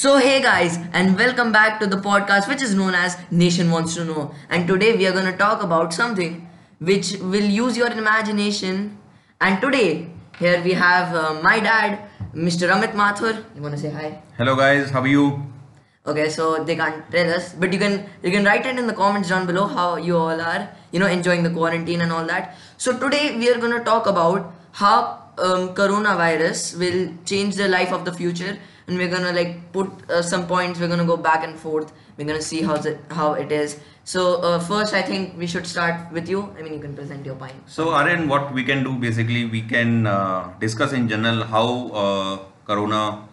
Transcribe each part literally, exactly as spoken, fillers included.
So hey guys, and welcome back to the podcast which is known as Nation Wants to Know, and today we are going to talk about something which will use your imagination. And today here we have uh, my dad, Mister Ramit Mathur. You want to say hi? Hello guys, how are you? Okay, so they can't tell us, but you can you can write it in the comments down below how you all are, you know, enjoying the quarantine and all that. So today we are going to talk about how um, coronavirus will change the life of the future. And we're gonna like put uh, some points. We're gonna go back and forth. We're gonna see how's it, how it is. So uh, first, I think we should start with you. I mean, you can present your point. So Aryan, what we can do basically, we can uh, discuss in general how uh, corona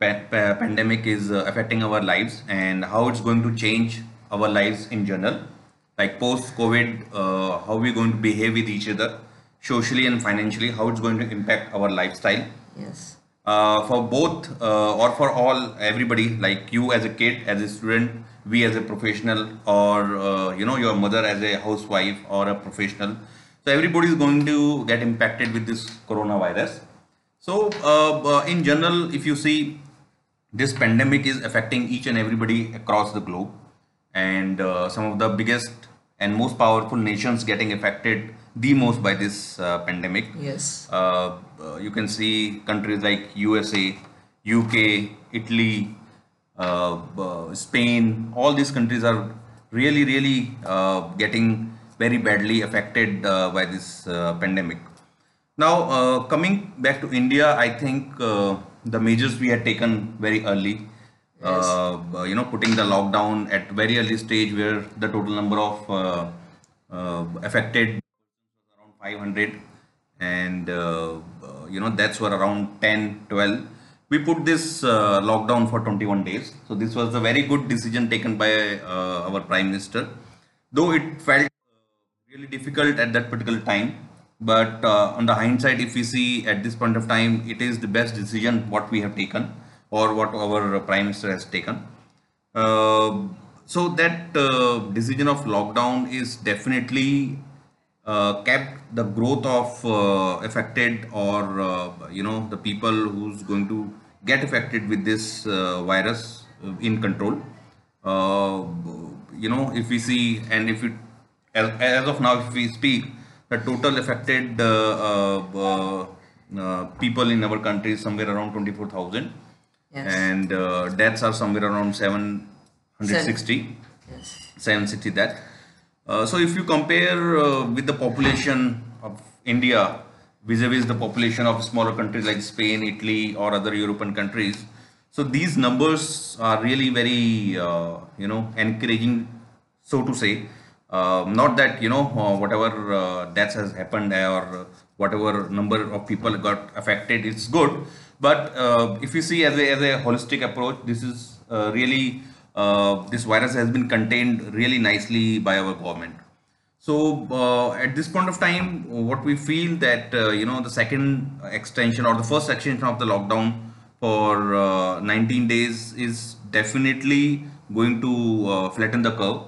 pa pa pandemic is uh, affecting our lives and how it's going to change our lives in general. Like post COVID, uh, how we're going to behave with each other socially and financially. How it's going to impact our lifestyle. Yes. Uh, for both uh, or for all everybody, like you as a kid, as a student, we as a professional, or uh, you know, your mother as a housewife or a professional. So everybody is going to get impacted with this coronavirus. So uh, uh, in general, if you see, this pandemic is affecting each and everybody across the globe, and uh, some of the biggest and most powerful nations getting affected the most by this uh, pandemic. Yes. Uh, uh, you can see countries like U S A, U K, Italy, uh, uh, Spain. All these countries are really, really uh, getting very badly affected uh, by this uh, pandemic. Now, uh, coming back to India, I think uh, the measures we had taken very early. Yes. Uh, you know, putting the lockdown at very early stage, where the total number of uh, uh, affected around five hundred, and uh, uh, you know, that's were around ten, twelve. We put this uh, lockdown for twenty-one days. So this was a very good decision taken by uh, our Prime Minister, though it felt really difficult at that particular time. But uh, on the hindsight, if we see at this point of time, it is the best decision what we have taken, or what our Prime Minister has taken. Uh, so that uh, decision of lockdown is definitely uh, kept the growth of uh, affected, or uh, you know, the people who's going to get affected with this uh, virus in control. Uh, you know, if we see, and if it as, as of now, if we speak, the total affected uh, uh, uh, people in our country is somewhere around twenty-four thousand. Yes. And uh, deaths are somewhere around seven hundred sixty. Yes. seven hundred sixty deaths. Uh, so if you compare uh, with the population of India vis-a-vis the population of smaller countries like Spain, Italy, or other European countries, so these numbers are really very uh, you know, encouraging, so to say. Uh, not that, you know, uh, whatever uh, deaths has happened or whatever number of people got affected, it's good. But uh, if you see as a, as a holistic approach, this is uh, really, uh, this virus has been contained really nicely by our government. So uh, at this point of time, what we feel that, uh, you know, the second extension or the first extension of the lockdown for uh, nineteen days is definitely going to uh, flatten the curve.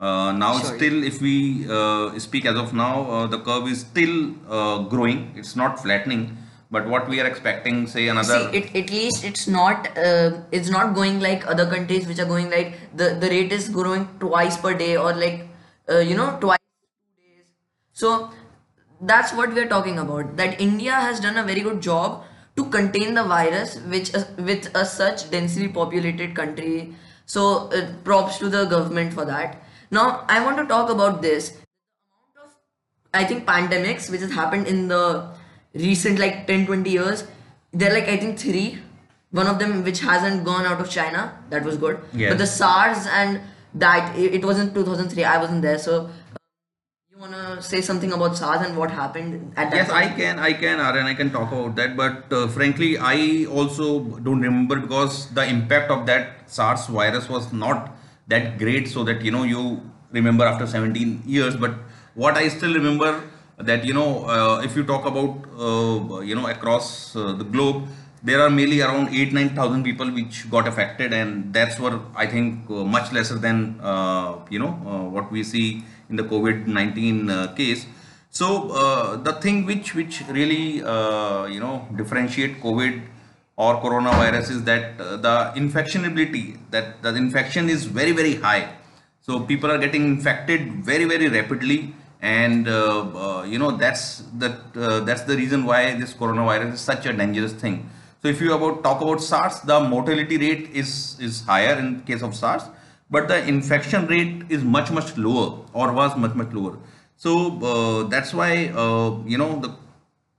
Uh, now, Sorry. still, if we uh, speak as of now, uh, the curve is still uh, growing. It's not flattening. But what we are expecting, say another. See, it, at least it's not. Uh, it's not going like other countries, which are going like the the rate is growing twice per day, or like uh, you know, twice per days. So that's what we are talking about. That India has done a very good job to contain the virus, which uh, with a such densely populated country. So uh, props to the government for that. Now I want to talk about this. The amount of, I think, pandemics which has happened in the recent like ten to twenty years, there are like I think three, one of them which hasn't gone out of China, that was good. Yes. But the SARS and that, it, it was in two thousand three, I wasn't there. So uh, you want to say something about SARS and what happened at that? Yes, time? I can, I can Aryan, I can talk about that, but uh, frankly I also don't remember, because the impact of that SARS virus was not that great, so that, you know, you remember after seventeen years. But what I still remember, that, you know, uh, if you talk about uh, you know, across uh, the globe, there are mainly around eight nine thousand people which got affected, and that's were, I think, uh, much lesser than uh, you know, uh, what we see in the COVID nineteen uh, case. So uh, the thing which which really uh, you know, differentiate COVID or coronavirus is that uh, the infectionability, that the infection is very, very high. So people are getting infected very, very rapidly. And, uh, uh, you know, that's the, uh, that's the reason why this coronavirus is such a dangerous thing. So if you about talk about SARS, the mortality rate is, is higher in case of SARS, but the infection rate is much, much lower, or was much, much lower. So uh, that's why, uh, you know, the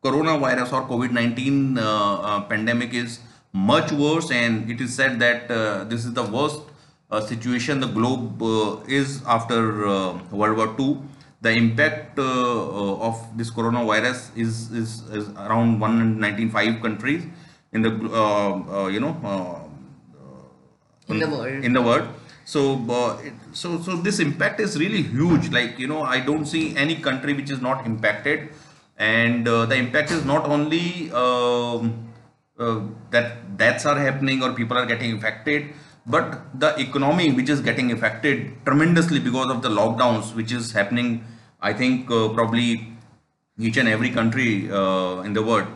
coronavirus or COVID nineteen uh, uh, pandemic is much worse, and it is said that uh, this is the worst uh, situation the globe uh, is after uh, World War Two. The impact uh, uh, of this coronavirus is, is, is around one hundred ninety-five countries in the, uh, uh, you know, uh, in, in the world. In the world. So, uh, it, so, so this impact is really huge. Like, you know, I don't see any country which is not impacted. And uh, the impact is not only uh, uh, that deaths are happening or people are getting affected, but the economy which is getting affected tremendously because of the lockdowns which is happening, I think uh, probably each and every country uh, in the world.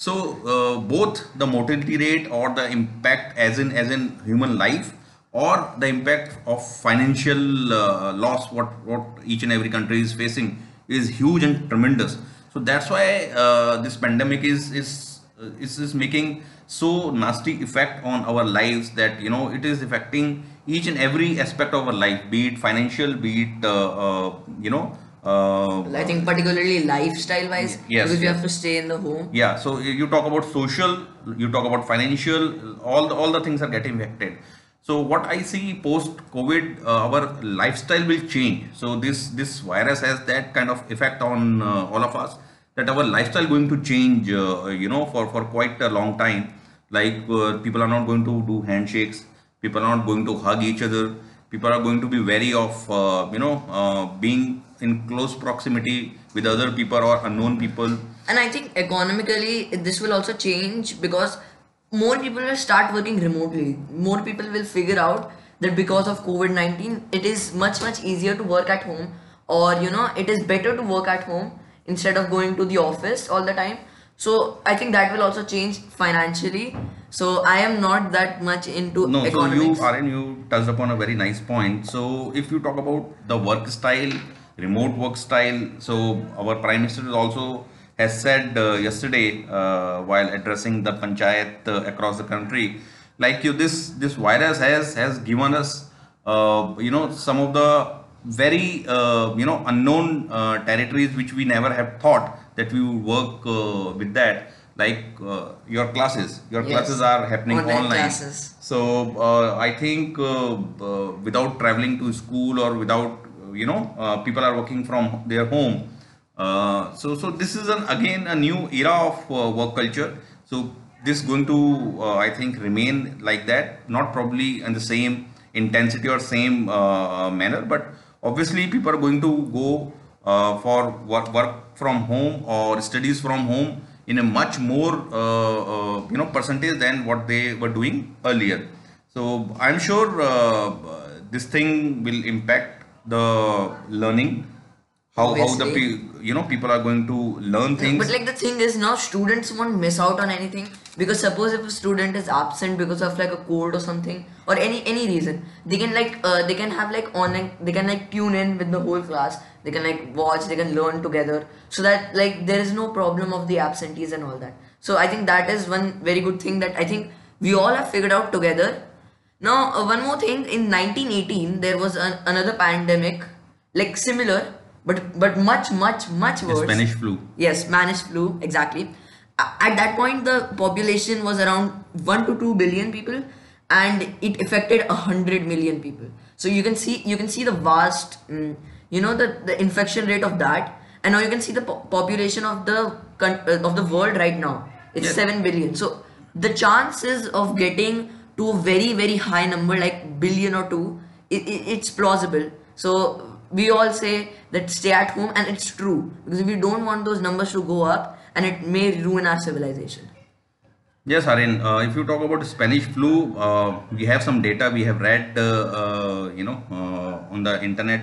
So uh, both the mortality rate or the impact as in as in human life, or the impact of financial uh, loss what, what each and every country is facing is huge and tremendous. So that's why uh, this pandemic is is, is is making so nasty effect on our lives, that you know it is affecting each and every aspect of our life, be it financial, be it uh, uh, you know. Uh, I think particularly lifestyle wise, yes, because we yes. have to stay in the home. Yeah. So you talk about social, you talk about financial, all the, all the things are getting affected. So what I see post COVID, uh, our lifestyle will change. So this, this virus has that kind of effect on uh, all of us, that our lifestyle going to change, uh, you know, for, for quite a long time. Like uh, people are not going to do handshakes. People are not going to hug each other. People are going to be wary of, uh, you know, uh, being in close proximity with other people or unknown people. And I think economically, this will also change, because more people will start working remotely. More people will figure out that because of COVID nineteen, it is much, much easier to work at home, or, you know, it is better to work at home instead of going to the office all the time. So I think that will also change financially. So I am not that much into no, economics. So you, Aryan, you touched upon a very nice point. So if you talk about the work style, remote work style, so our Prime Minister is also has said uh, yesterday uh, while addressing the panchayat uh, across the country, like you, this this virus has has given us, uh, you know, some of the very uh, you know unknown uh, territories which we never have thought that we would work uh, with that. Like uh, your classes, your yes. classes are happening online. online. Classes. So uh, I think uh, uh, without traveling to school, or without you know uh, people are working from their home. Uh, so, so this is an, again a new era of uh, work culture. So this going to, uh, I think, remain like that, not probably in the same intensity or same uh, manner, but obviously people are going to go uh, for work, work from home or studies from home in a much more, uh, uh, you know, percentage than what they were doing earlier. So I'm sure uh, this thing will impact the learning. How, how the you know people are going to learn things. But like the thing is, now students won't miss out on anything, because suppose if a student is absent because of like a cold or something, or any any reason, they can like uh, they can have like online, they can like tune in with the whole class, they can like watch, they can learn together, so that like there is no problem of the absentees and all that. So I think that is one very good thing that I think we all have figured out together. Now uh, one more thing, in nineteen eighteen there was an, another pandemic like similar. But, but much, much, much worse. The Spanish flu. Yes, Spanish flu, exactly. At that point, the population was around one to two billion people, and it affected one hundred million people. So you can see, you can see the vast, you know, the, the infection rate of that. And now you can see the population of the, of the world right now. It's yes. seven billion. So the chances of getting to a very, very high number, like billion or two, it, it, it's plausible. So we all say that stay at home, and it's true, because we don't want those numbers to go up, and it may ruin our civilization. Yes, Aryan, uh, if you talk about Spanish flu, uh, we have some data we have read, uh, uh, you know, uh, on the internet.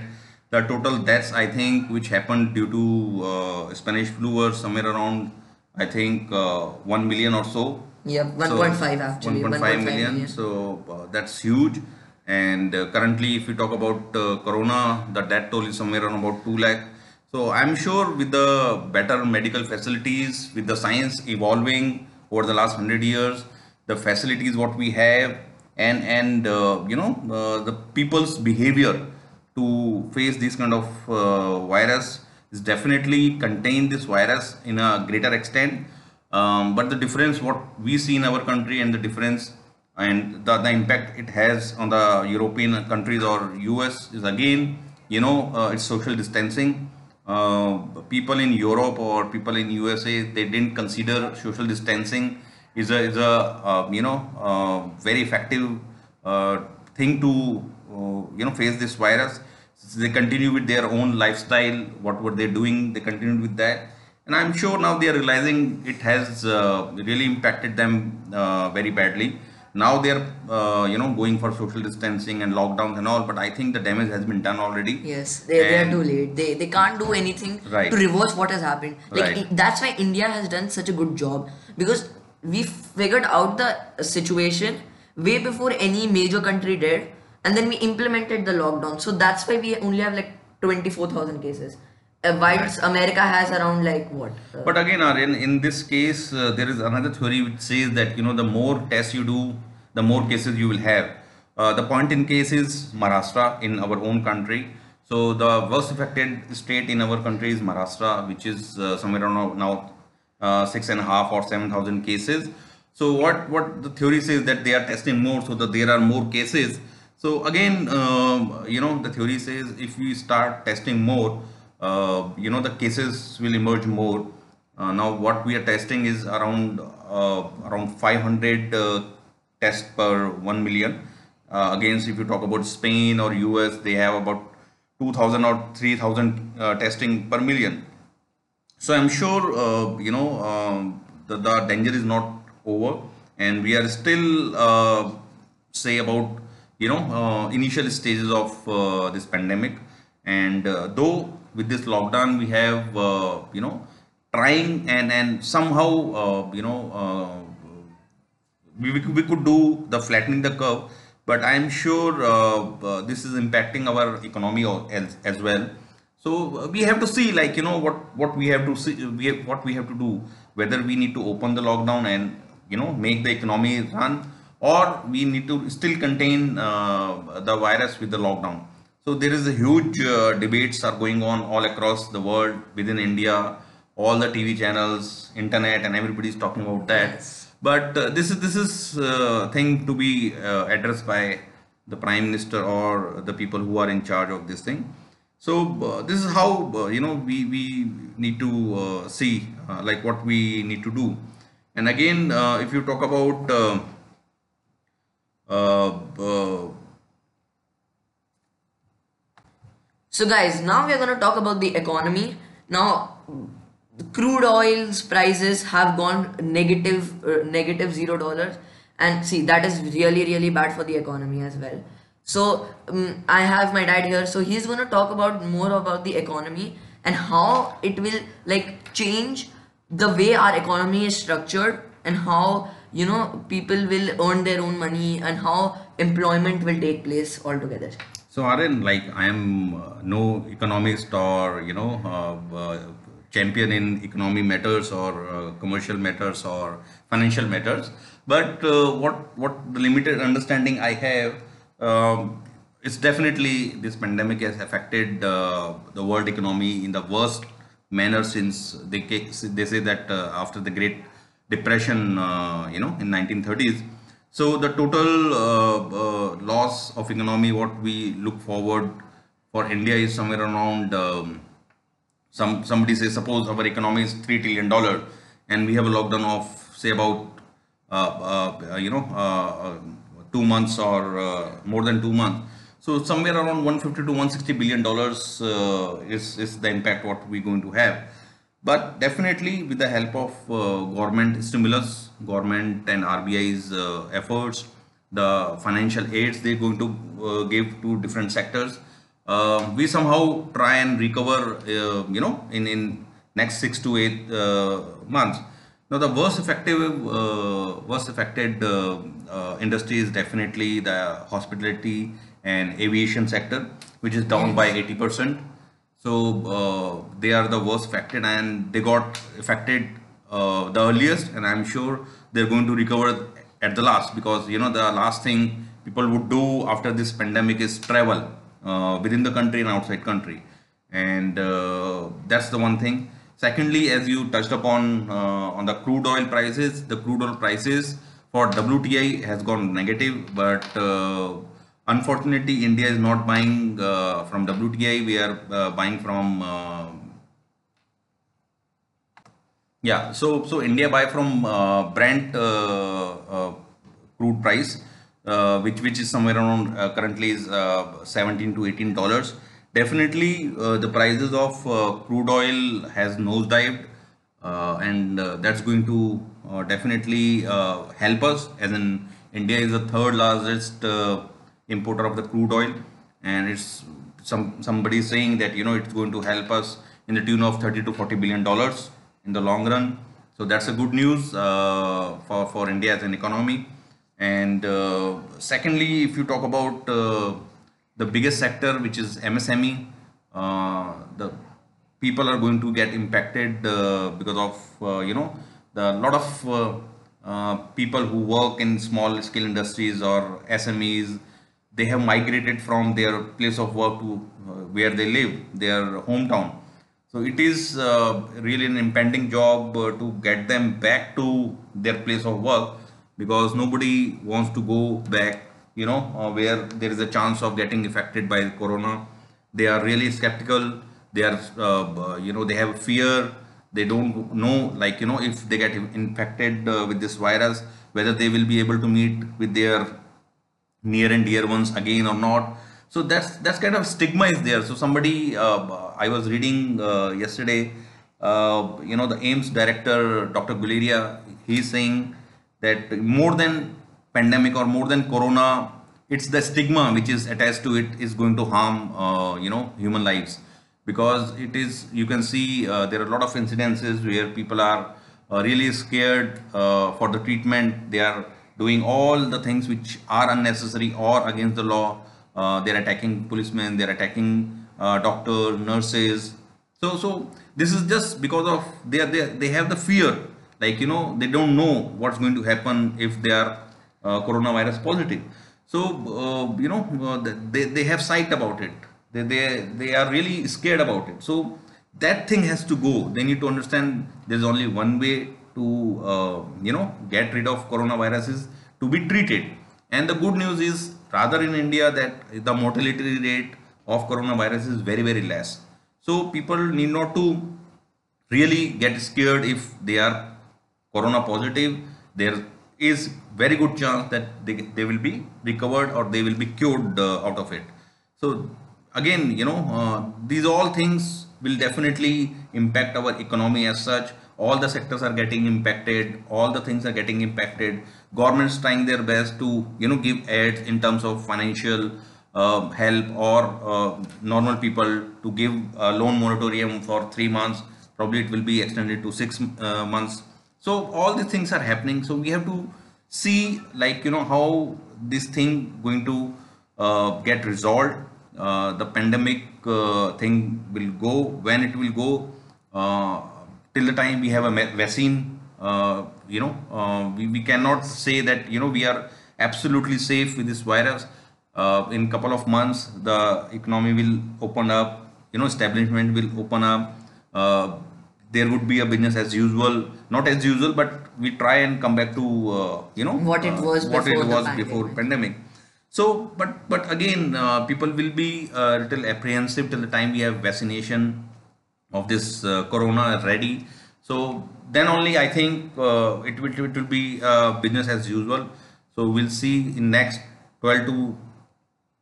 The total deaths, I think, which happened due to uh, Spanish flu were somewhere around, I think, uh, one million or so. Yeah, one point five so actually. one point five million. So uh, that's huge. And uh, currently, if we talk about uh, corona, the death toll is somewhere around about two lakh. So I'm sure with the better medical facilities, with the science evolving over the last one hundred years, the facilities what we have, and and uh, you know uh, the people's behavior to face this kind of uh, virus is definitely contain this virus in a greater extent. Um, but the difference what we see in our country and the difference and the, the impact it has on the European countries or U S is again, you know, uh, it's social distancing. Uh, people in Europe or people in U S A, they didn't consider social distancing is a, is a uh, you know, uh, very effective uh, thing to, uh, you know, face this virus. So they continue with their own lifestyle. What were they doing? They continued with that. And I'm sure now they are realizing it has uh, really impacted them uh, very badly. Now they're, uh, you know, going for social distancing and lockdowns and all, but I think the damage has been done already. Yes, they, they are too late. They they can't do anything right. to reverse what has happened. Like right. That's why India has done such a good job, because we figured out the situation way before any major country did, and then we implemented the lockdown. So that's why we only have like twenty-four thousand cases. Uh, while right. America has around like what? Uh, but again, Aryan, in this case, uh, there is another theory which says that, you know, the more tests you do, the more cases you will have. Uh, the point in case is Maharashtra in our own country. So the worst affected state in our country is Maharashtra, which is uh, somewhere around now uh, six and a half or seven thousand cases. So what what the theory says that they are testing more, so that there are more cases. So again, um, you know, the theory says if we start testing more, Uh, you know, the cases will emerge more. Uh, now what we are testing is around uh, around five hundred uh, tests per one million. Uh, against if you talk about Spain or U S, they have about two thousand or three thousand uh, testing per million. So I'm sure, uh, you know, um, the, the danger is not over, and we are still uh, say about, you know, uh, initial stages of uh, this pandemic. And uh, though with this lockdown, we have, uh, you know, trying and, and somehow, uh, you know, uh, we, we, could, we could do the flattening the curve, but I'm sure uh, uh, this is impacting our economy as, as well. So we have to see, like, you know, what, what we have to see, we have, what we have to do, whether we need to open the lockdown and, you know, make the economy run, or we need to still contain uh, the virus with the lockdown. So there is a huge uh, debates are going on all across the world, within India, all the T V channels, internet, and everybody is talking about that. Yes. But uh, this is this is uh, thing to be uh, addressed by the Prime Minister or the people who are in charge of this thing. So uh, this is how uh, you know we we need to uh, see uh, like what we need to do. And again, uh, if you talk about uh, uh, uh, So guys, now we are going to talk about the economy. Now, the crude oil's prices have gone negative, uh, negative zero dollars, and see, that is really really bad for the economy as well. So um, I have my dad here, so he's going to talk about more about the economy and how it will like change the way our economy is structured, and how, you know, people will earn their own money, and how employment will take place altogether. So Aryan, like I am uh, no economist or, you know, uh, uh, champion in economy matters or uh, commercial matters or financial matters. But uh, what, what the limited understanding I have, um, it's definitely this pandemic has affected uh, the world economy in the worst manner since they, they say that uh, after the Great Depression, uh, you know, in nineteen thirties. So the total uh, uh, loss of economy, what we look forward for India is somewhere around, um, some somebody says, suppose our economy is three trillion dollars and we have a lockdown of say about, uh, uh, you know, uh, two months or uh, more than two months. So somewhere around one hundred fifty to one hundred sixty billion dollars uh, is, is the impact what we're going to have. But definitely with the help of uh, government stimulus, government and R B I's uh, efforts, the financial aids they're going to uh, give to different sectors, uh, we somehow try and recover, uh, you know, in, in next six to eight uh, months. Now, the worst effective, uh, worst affected uh, uh, industry is definitely the hospitality and aviation sector, which is down by eighty percent. So uh, they are the worst affected, and they got affected uh, the earliest, and I'm sure they're going to recover at the last, because you know the last thing people would do after this pandemic is travel uh, within the country and outside country, and uh, that's the one thing. Secondly, as you touched upon uh, on the crude oil prices, the crude oil prices for W T I has gone negative, but uh, unfortunately India is not buying uh, from W T I. We are uh, buying from uh, yeah. So so India buy from uh, Brent uh, uh, crude price, uh, which which is somewhere around uh, currently is uh, seventeen to eighteen dollars. Definitely uh, the prices of uh, crude oil has nosedived, uh, and uh, that's going to uh, definitely uh, help us, as in India is the third largest uh, importer of the crude oil, and it's some somebody is saying that you know it's going to help us in the tune of thirty to forty billion dollars in the long run. So that's a good news uh, for, for India as an economy. And uh, secondly, if you talk about uh, the biggest sector, which is M S M E, uh, the people are going to get impacted uh, because of uh, you know the lot of uh, uh, people who work in small scale industries or S M Es. They have migrated from their place of work to uh, where they live, their hometown. So it is uh, really an impending job uh, to get them back to their place of work, because nobody wants to go back, you know, uh, where there is a chance of getting affected by corona. They are really skeptical. They are, uh, you know, they have fear. They don't know, like, you know, if they get infected uh, with this virus, whether they will be able to meet with their near and dear ones again or not. So that's that's kind of stigma is there. So somebody, uh, I was reading uh, yesterday, uh, you know, the AIMS director, Doctor Guleria, he's saying that more than pandemic or more than corona, it's the stigma which is attached to it is going to harm, uh, you know, human lives, because it is, you can see uh, there are a lot of incidences where people are uh, really scared uh, for the treatment. They are doing all the things which are unnecessary or against the law. Uh, they're attacking policemen, they're attacking uh, doctors, nurses. So so this is just because of they are, they, they have the fear, like, you know, they don't know what's going to happen if they are uh, coronavirus positive. So, uh, you know, uh, they, they have sight about it. They, they, they are really scared about it. So that thing has to go. They need to understand there's only one way to uh, you know get rid of coronavirus is to be treated. And the good news is, rather in India, that the mortality rate of coronavirus is very very less. So people need not to really get scared if they are corona positive. There is very good chance that they, they will be recovered or they will be cured uh, out of it. So again, you know, uh, these all things will definitely impact our economy as such. All the sectors are getting impacted, all the things are getting impacted. Governments trying their best to, you know, give aids in terms of financial uh, help, or uh, normal people to give a loan moratorium for three months. Probably it will be extended to six uh, months. So all these things are happening. So we have to see, like, you know, how this thing going to uh, get resolved. Uh, the pandemic uh, thing will go, when it will go. Uh, Till the time we have a vaccine, uh, you know, uh, we, we cannot say that, you know, we are absolutely safe with this virus. Uh, in couple of months, the economy will open up, you know, establishment will open up. Uh, there would be a business as usual, not as usual, but we try and come back to, uh, you know, what it was, uh, what before, it was pandemic. before pandemic. So, but, but again, uh, people will be a little apprehensive till the time we have vaccination of this uh, corona ready. So then only I think uh, it, will, it will be uh, business as usual. So we'll see in next twelve to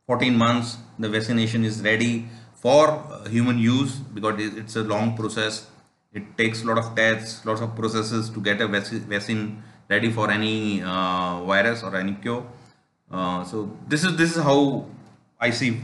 fourteen months the vaccination is ready for uh, human use, because it's a long process. It takes a lot of tests, lots of processes to get a vaccine ready for any uh, virus or any cure. Uh, so this is this is how I see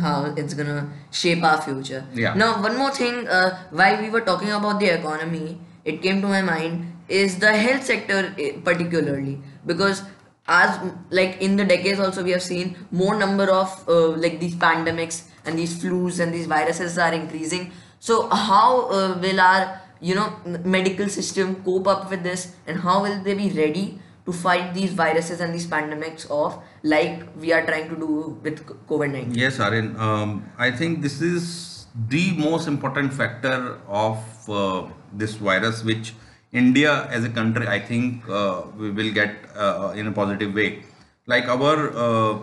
how it's gonna shape our future. Yeah. Now, one more thing, uh, while we were talking about the economy, it came to my mind is the health sector particularly, because as like in the decades also we have seen more number of uh, like these pandemics and these flus and these viruses are increasing. So how uh, will our you know medical system cope up with this, and how will they be ready to fight these viruses and these pandemics off, like we are trying to do with COVID nineteen? Yes, Aryan, um, I think this is the most important factor of uh, this virus, which India as a country, I think uh, we will get uh, in a positive way. Like our uh,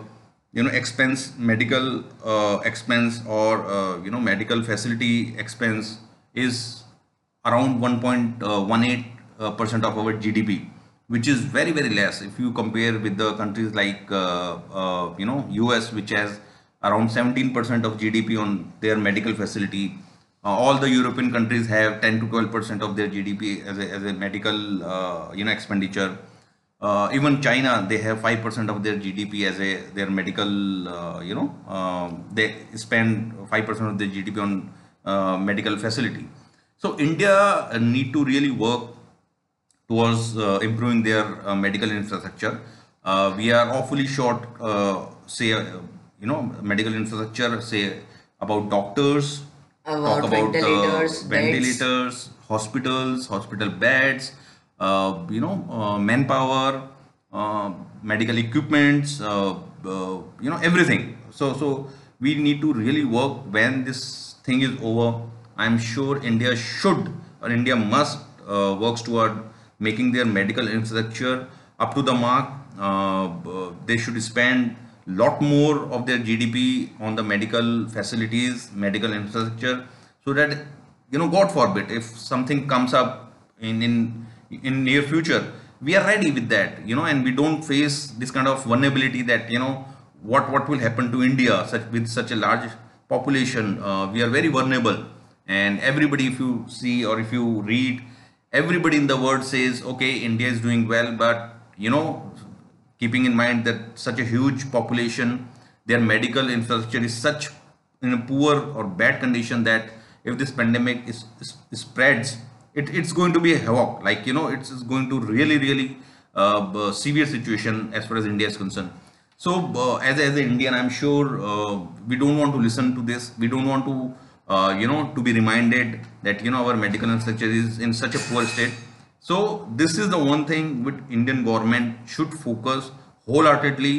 you know expense, medical uh, expense or uh, you know medical facility expense is around one point one eight percent of our G D P, which is very very less if you compare with the countries like uh, uh, you know U S, which has around seventeen percent of G D P on their medical facility. Uh, all the European countries have ten to twelve percent of their G D P as a, as a medical uh, you know expenditure. Uh, even China, they have five percent of their G D P as a their medical uh, you know uh, they spend five percent of their G D P on uh, medical facility. So India need to really work towards uh, improving their uh, medical infrastructure. Uh, we are awfully short, uh, say, uh, you know, medical infrastructure, say about doctors, about, talk about ventilators, uh, ventilators hospitals, hospital beds, uh, you know, uh, manpower, uh, medical equipments, uh, uh, you know, everything. So, so we need to really work. When this thing is over, I'm sure India should or India must uh, works toward making their medical infrastructure up to the mark. Uh, they should spend a lot more of their G D P on the medical facilities, medical infrastructure, so that, you know, God forbid, if something comes up in, in, in near future, we are ready with that, you know, and we don't face this kind of vulnerability that, you know, what, what will happen to India such with such a large population. Uh, we are very vulnerable, and everybody, if you see or if you read, everybody in the world says, okay, India is doing well, but you know, keeping in mind that such a huge population, their medical infrastructure is such in a poor or bad condition that if this pandemic is, is, is spreads, it, it's going to be a havoc. Like, you know, it's, it's going to really, really uh, severe situation as far as India is concerned. So uh, as, as an Indian, I'm sure uh, we don't want to listen to this. We don't want to Uh, you know, to be reminded that, you know, our medical infrastructure is in such a poor state. So this is the one thing which Indian government should focus wholeheartedly,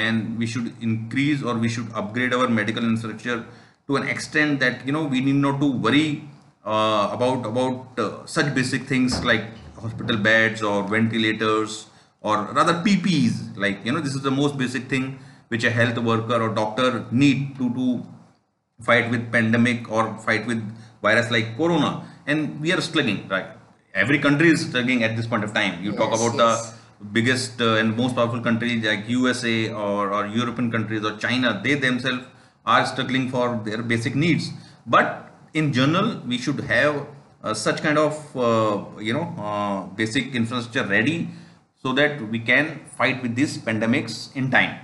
and we should increase or we should upgrade our medical infrastructure to an extent that, you know, we need not to worry uh, about, about uh, such basic things like hospital beds or ventilators or rather P P Es. Like, you know, this is the most basic thing which a health worker or doctor need to do. Fight with pandemic or fight with virus like corona, and we are struggling, right? Every country is struggling at this point of time. You yes, talk about yes. the biggest uh, and most powerful countries like U S A or, or European countries or China, they themselves are struggling for their basic needs. But in general, we should have uh, such kind of uh, you know uh, basic infrastructure ready so that we can fight with these pandemics in time.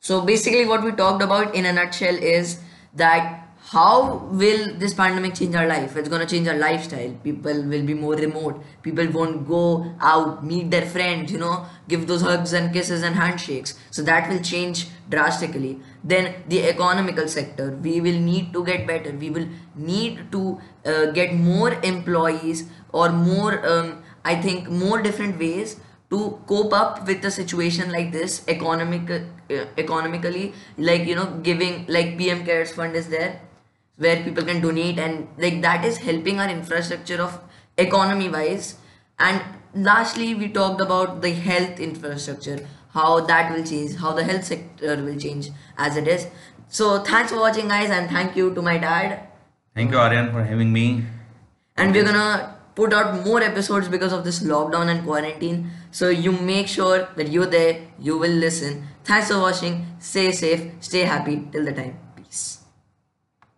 So basically what we talked about in a nutshell is that how will this pandemic change our life? It's going to change our lifestyle. People will be more remote. People won't go out, meet their friends, you know, give those hugs and kisses and handshakes. So that will change drastically. Then the economical sector, we will need to get better. We will need to uh, get more employees or more, um, I think, more different ways to cope up with a situation like this economic, uh, economically, like, you know, giving, like P M Cares Fund is there where people can donate, and like that is helping our infrastructure of economy wise. And lastly, we talked about the health infrastructure, how that will change, how the health sector will change as it is. So thanks for watching, guys, and thank you to my dad. Thank you, Aryan, for having me. And we're gonna put out more episodes because of this lockdown and quarantine. So you make sure that you're there, you will listen. Thanks for watching. Stay safe, stay happy till the time.